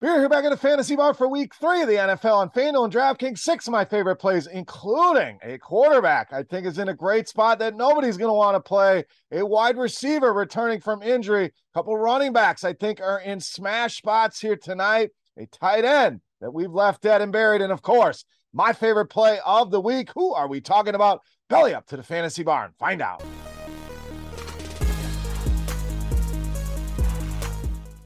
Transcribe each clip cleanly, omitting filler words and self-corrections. We're here back at the Fantasy Bar for Week 3 of the NFL on FanDuel and DraftKings. 6 of my favorite plays, including a quarterback I think is in a great spot that nobody's going to want to play, a wide receiver returning from injury, a couple running backs I think are in smash spots here tonight, a tight end that we've left dead and buried, and of course, my favorite play of the week. Who are we talking about? Belly up to the Fantasy Bar and find out.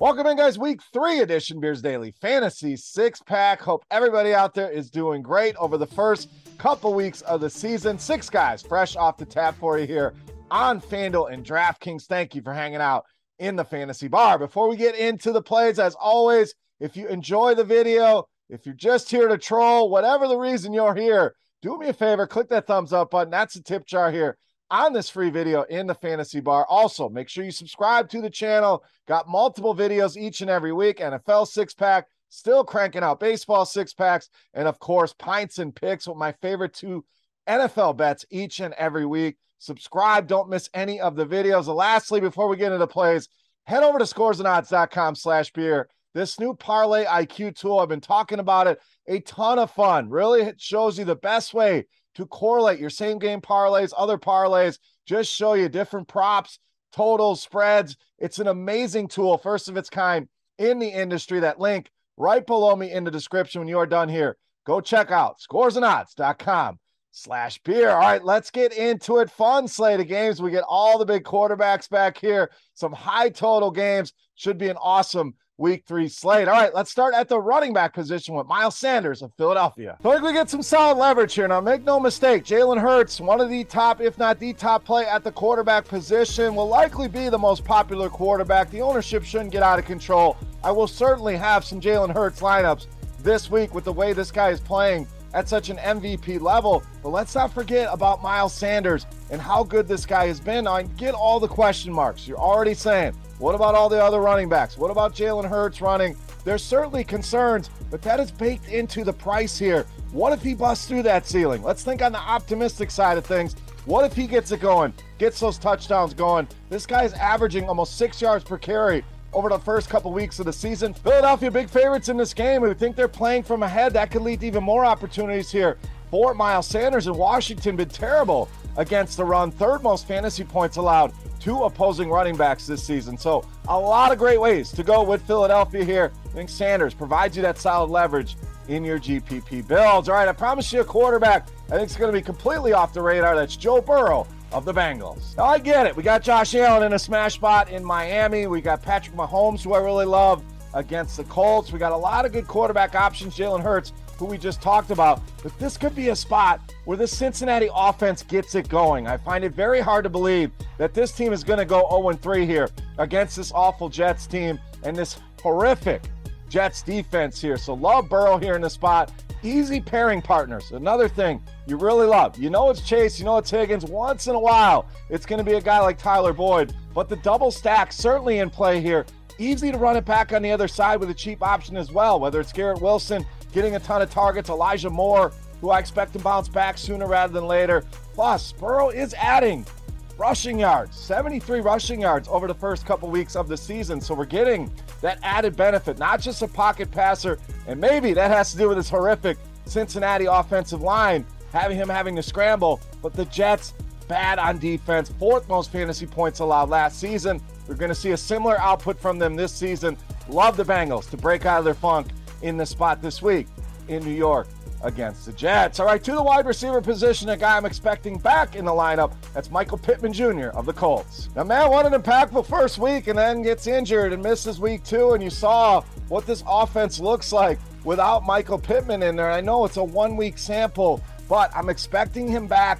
Welcome in, guys. Week 3 edition, Beers Daily Fantasy 6-Pack. Hope everybody out there is doing great over the first couple weeks of the season. 6 guys fresh off the tap for you here on FanDuel and DraftKings. Thank you for hanging out in the Fantasy Bar. Before we get into the plays, as always, if you enjoy the video, if you're just here to troll, whatever the reason you're here, do me a favor, click that thumbs up button. That's the tip jar here on this free video in the Fantasy Bar. Also, make sure you subscribe to the channel. Got multiple videos each and every week. NFL 6-Pack, still cranking out baseball 6-Packs, and of course, Pints and Picks with my favorite 2 NFL bets each and every week. Subscribe. Don't miss any of the videos. And lastly, before we get into plays, head over to scoresandodds.com/beer. This new Parlay IQ tool, I've been talking about it. A ton of fun. Really, it shows you the best way to correlate your same game parlays, other parlays, just show you different props, totals, spreads. It's an amazing tool, first of its kind in the industry. That link right below me in the description when you are done here. Go check out scoresandodds.com/beer. All right, let's get into it. Fun slate of games. We get all the big quarterbacks back here. Some high total games. Should be an awesome Week 3 slate. All right, let's start at the running back position with Miles Sanders of Philadelphia. So I think we get some solid leverage here. Now, make no mistake, Jalen Hurts, one of the top, if not the top play at the quarterback position, will likely be the most popular quarterback. The ownership shouldn't get out of control. I will certainly have some Jalen Hurts lineups this week with the way this guy is playing at such an MVP level. But let's not forget about Miles Sanders and how good this guy has been. Now, I get all the question marks. You're already saying, what about all the other running backs? What about Jalen Hurts running? There's certainly concerns, but that is baked into the price here. What if he busts through that ceiling? Let's think on the optimistic side of things. What if he gets it going, gets those touchdowns going? This guy's averaging almost 6 yards per carry over the first couple weeks of the season. Philadelphia, big favorites in this game who think they're playing from ahead. That could lead to even more opportunities here for Miles Sanders. And Washington been terrible against the run, third most fantasy points allowed to opposing running backs this season. So a lot of great ways to go with Philadelphia here. I think Sanders provides you that solid leverage in your GPP builds. All right, I promise you a quarterback I think it's going to be completely off the radar. That's Joe Burrow of the Bengals. Now, I get it. We got Josh Allen in a smash spot in Miami. We got Patrick Mahomes, who I really love, against the Colts. We got a lot of good quarterback options. Jalen Hurts, who we just talked about, but this could be a spot where the Cincinnati offense gets it going. I find it very hard to believe that this team is going to go 0-3 here against this awful Jets team and this horrific Jets defense here. So love Burrow here in the spot. Easy pairing partners, another thing you really love. You know it's Chase, you know it's Higgins. Once in a while, it's going to be a guy like Tyler Boyd. But the double stack certainly in play here. Easy to run it back on the other side with a cheap option as well, whether it's Garrett Wilson getting a ton of targets, Elijah Moore, who I expect to bounce back sooner rather than later. Plus, Burrow is adding rushing yards, 73 rushing yards over the first couple weeks of the season. So we're getting that added benefit, not just a pocket passer, and maybe that has to do with this horrific Cincinnati offensive line, having to scramble. But the Jets, bad on defense, fourth most fantasy points allowed last season. We're going to see a similar output from them this season. Love the Bengals to break out of their funk in the spot this week in New York against the Jets. All right, to the wide receiver position, a guy I'm expecting back in the lineup, that's Michael Pittman Jr. of the Colts. Now, man, what an impactful first week and then gets injured and misses week 2, and you saw what this offense looks like without Michael Pittman in there. I know it's a one-week sample, but I'm expecting him back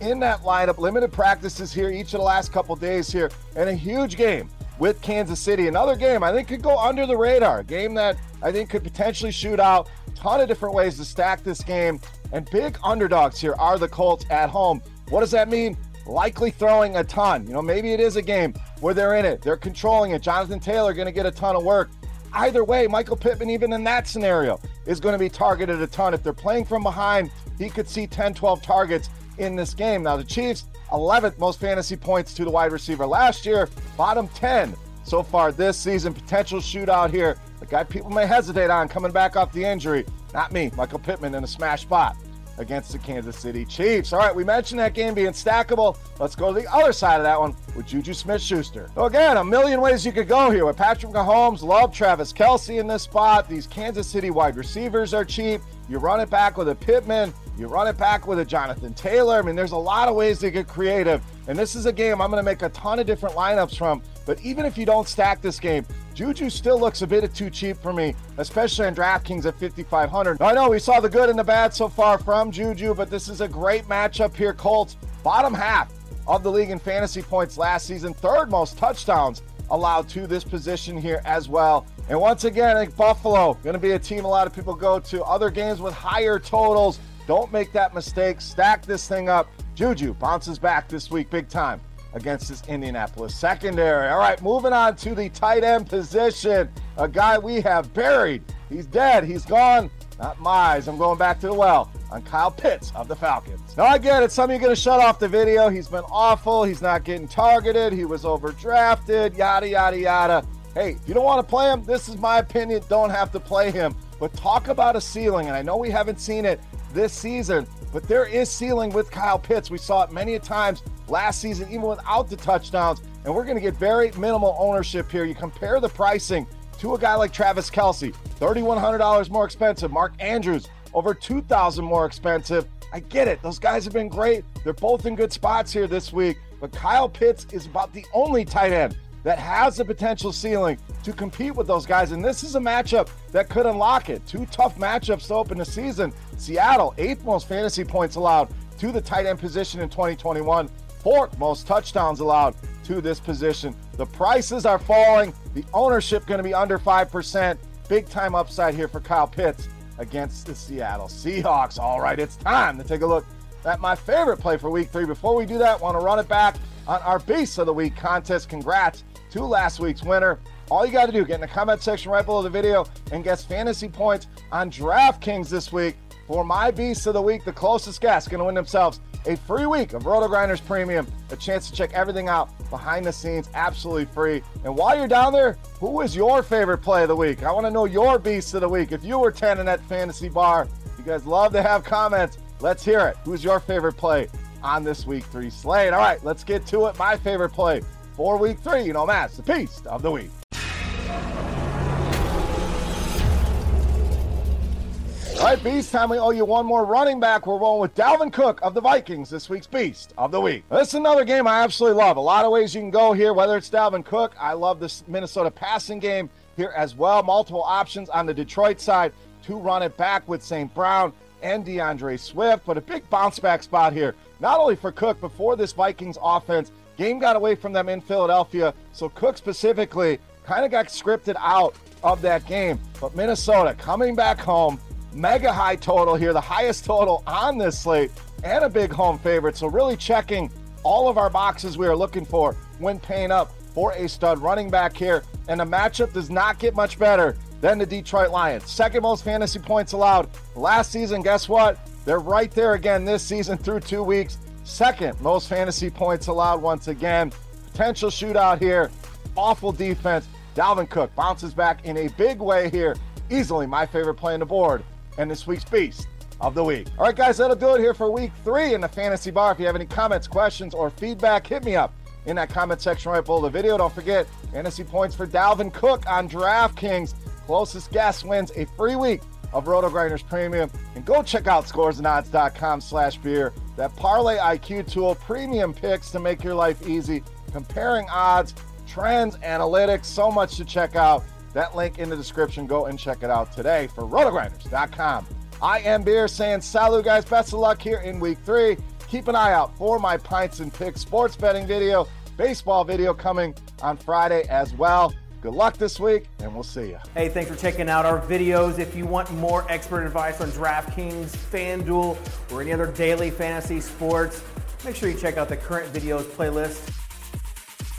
in that lineup. Limited practices here each of the last couple days here, and a huge game with Kansas City. Another game I think could go under the radar, a game that I think could potentially shoot out. Ton of different ways to stack this game, and big underdogs here are the Colts at home. What does that mean? Likely throwing a ton. You know, maybe it is a game where they're in it, they're controlling it. Jonathan Taylor going to get a ton of work. Either way, Michael Pittman, even in that scenario, is going to be targeted a ton. If they're playing from behind, he could see 10, 12 targets in this game. Now, the Chiefs, 11th most fantasy points to the wide receiver last year, bottom 10 so far this season. Potential shootout here. The guy people may hesitate on coming back off the injury. Not me, Michael Pittman in a smash spot against the Kansas City Chiefs. All right, we mentioned that game being stackable. Let's go to the other side of that one with Juju Smith-Schuster. So again, a million ways you could go here with Patrick Mahomes. Love Travis Kelsey in this spot. These Kansas City wide receivers are cheap. You run it back with a Pittman. You run it back with a Jonathan Taylor. I mean, there's a lot of ways to get creative. And this is a game I'm going to make a ton of different lineups from. But even if you don't stack this game, Juju still looks a bit too cheap for me, especially on DraftKings at 5,500. I know we saw the good and the bad so far from Juju, but this is a great matchup here. Colts, bottom half of the league in fantasy points last season, third most touchdowns allowed to this position here as well. And once again, I think Buffalo, going to be a team a lot of people go to. Other games with higher totals. Don't make that mistake. Stack this thing up. Juju bounces back this week big time against this Indianapolis secondary. All right, moving on to the tight end position. A guy we have buried. He's dead. He's gone. Not Mize. I'm going back to the well on Kyle Pitts of the Falcons. Now, I get it. Some of you are going to shut off the video. He's been awful. He's not getting targeted. He was overdrafted, yada, yada, yada. Hey, if you don't want to play him, this is my opinion. Don't have to play him. But talk about a ceiling, and I know we haven't seen it this season, but there is ceiling with Kyle Pitts. We saw it many times last season, even without the touchdowns, and we're going to get very minimal ownership here. You compare the pricing to a guy like Travis Kelsey, $3,100 more expensive. Mark Andrews, over $2,000 more expensive. I get it. Those guys have been great. They're both in good spots here this week, but Kyle Pitts is about the only tight end that has the potential ceiling to compete with those guys. And this is a matchup that could unlock it. Two tough matchups to open the season. Seattle, 8th most fantasy points allowed to the tight end position in 2021. 4th most touchdowns allowed to this position. The prices are falling. The ownership going to be under 5%. Big time upside here for Kyle Pitts against the Seattle Seahawks. All right, it's time to take a look at my favorite play for week 3. Before we do that, want to run it back on our Beast of the Week contest. Congrats to last week's winner. All you got to do, get in the comment section right below the video and guess fantasy points on DraftKings this week for my Beast of the Week. The closest guess going to win themselves a free week of Roto-Grinders Premium, a chance to check everything out behind the scenes, absolutely free. And while you're down there, who is your favorite play of the week? I want to know your Beast of the Week. If you were 10 in that fantasy bar, you guys love to have comments. Let's hear it. Who's your favorite play on this week 3 slate? All right, let's get to it. My favorite play for week 3, you know, Matt's the Beast of the Week. All right, Beast time. We owe you one more running back. We're rolling with Dalvin Cook of the Vikings, this week's Beast of the Week. This is another game I absolutely love. A lot of ways you can go here, whether it's Dalvin Cook. I love this Minnesota passing game here as well. Multiple options on the Detroit side to run it back with St. Brown and DeAndre Swift, but a big bounce back spot here, not only for Cook, but for this Vikings offense. Game got away from them in Philadelphia, so Cook specifically kind of got scripted out of that game. But Minnesota coming back home, mega high total here, the highest total on this slate, and a big home favorite. So really checking all of our boxes we are looking for when paying up for a stud running back here. And the matchup does not get much better than the Detroit Lions. Second most fantasy points allowed last season. Guess what? They're right there again this season through 2 weeks. Second most fantasy points allowed once again. Potential shootout here. Awful defense. Dalvin Cook bounces back in a big way here. Easily my favorite play on the board and this week's Beast of the Week. All right, guys, that'll do it here for week 3 in the Fantasy Bar. If you have any comments, questions, or feedback, hit me up in that comment section right below the video. Don't forget, fantasy points for Dalvin Cook on DraftKings. Closest guess wins a free week of Roto-Grinders Premium. And go check out scoresandodds.com/beer, that Parlay IQ tool, premium picks to make your life easy, comparing odds, trends, analytics, so much to check out. That link in the description. Go and check it out today for Roto-Grinders.com. I am Beer saying salut, guys. Best of luck here in week 3. Keep an eye out for my Pints and Picks sports betting video, baseball video coming on Friday as well. Good luck this week, and we'll see you. Hey, thanks for checking out our videos. If you want more expert advice on DraftKings, FanDuel, or any other daily fantasy sports, make sure you check out the current videos playlist.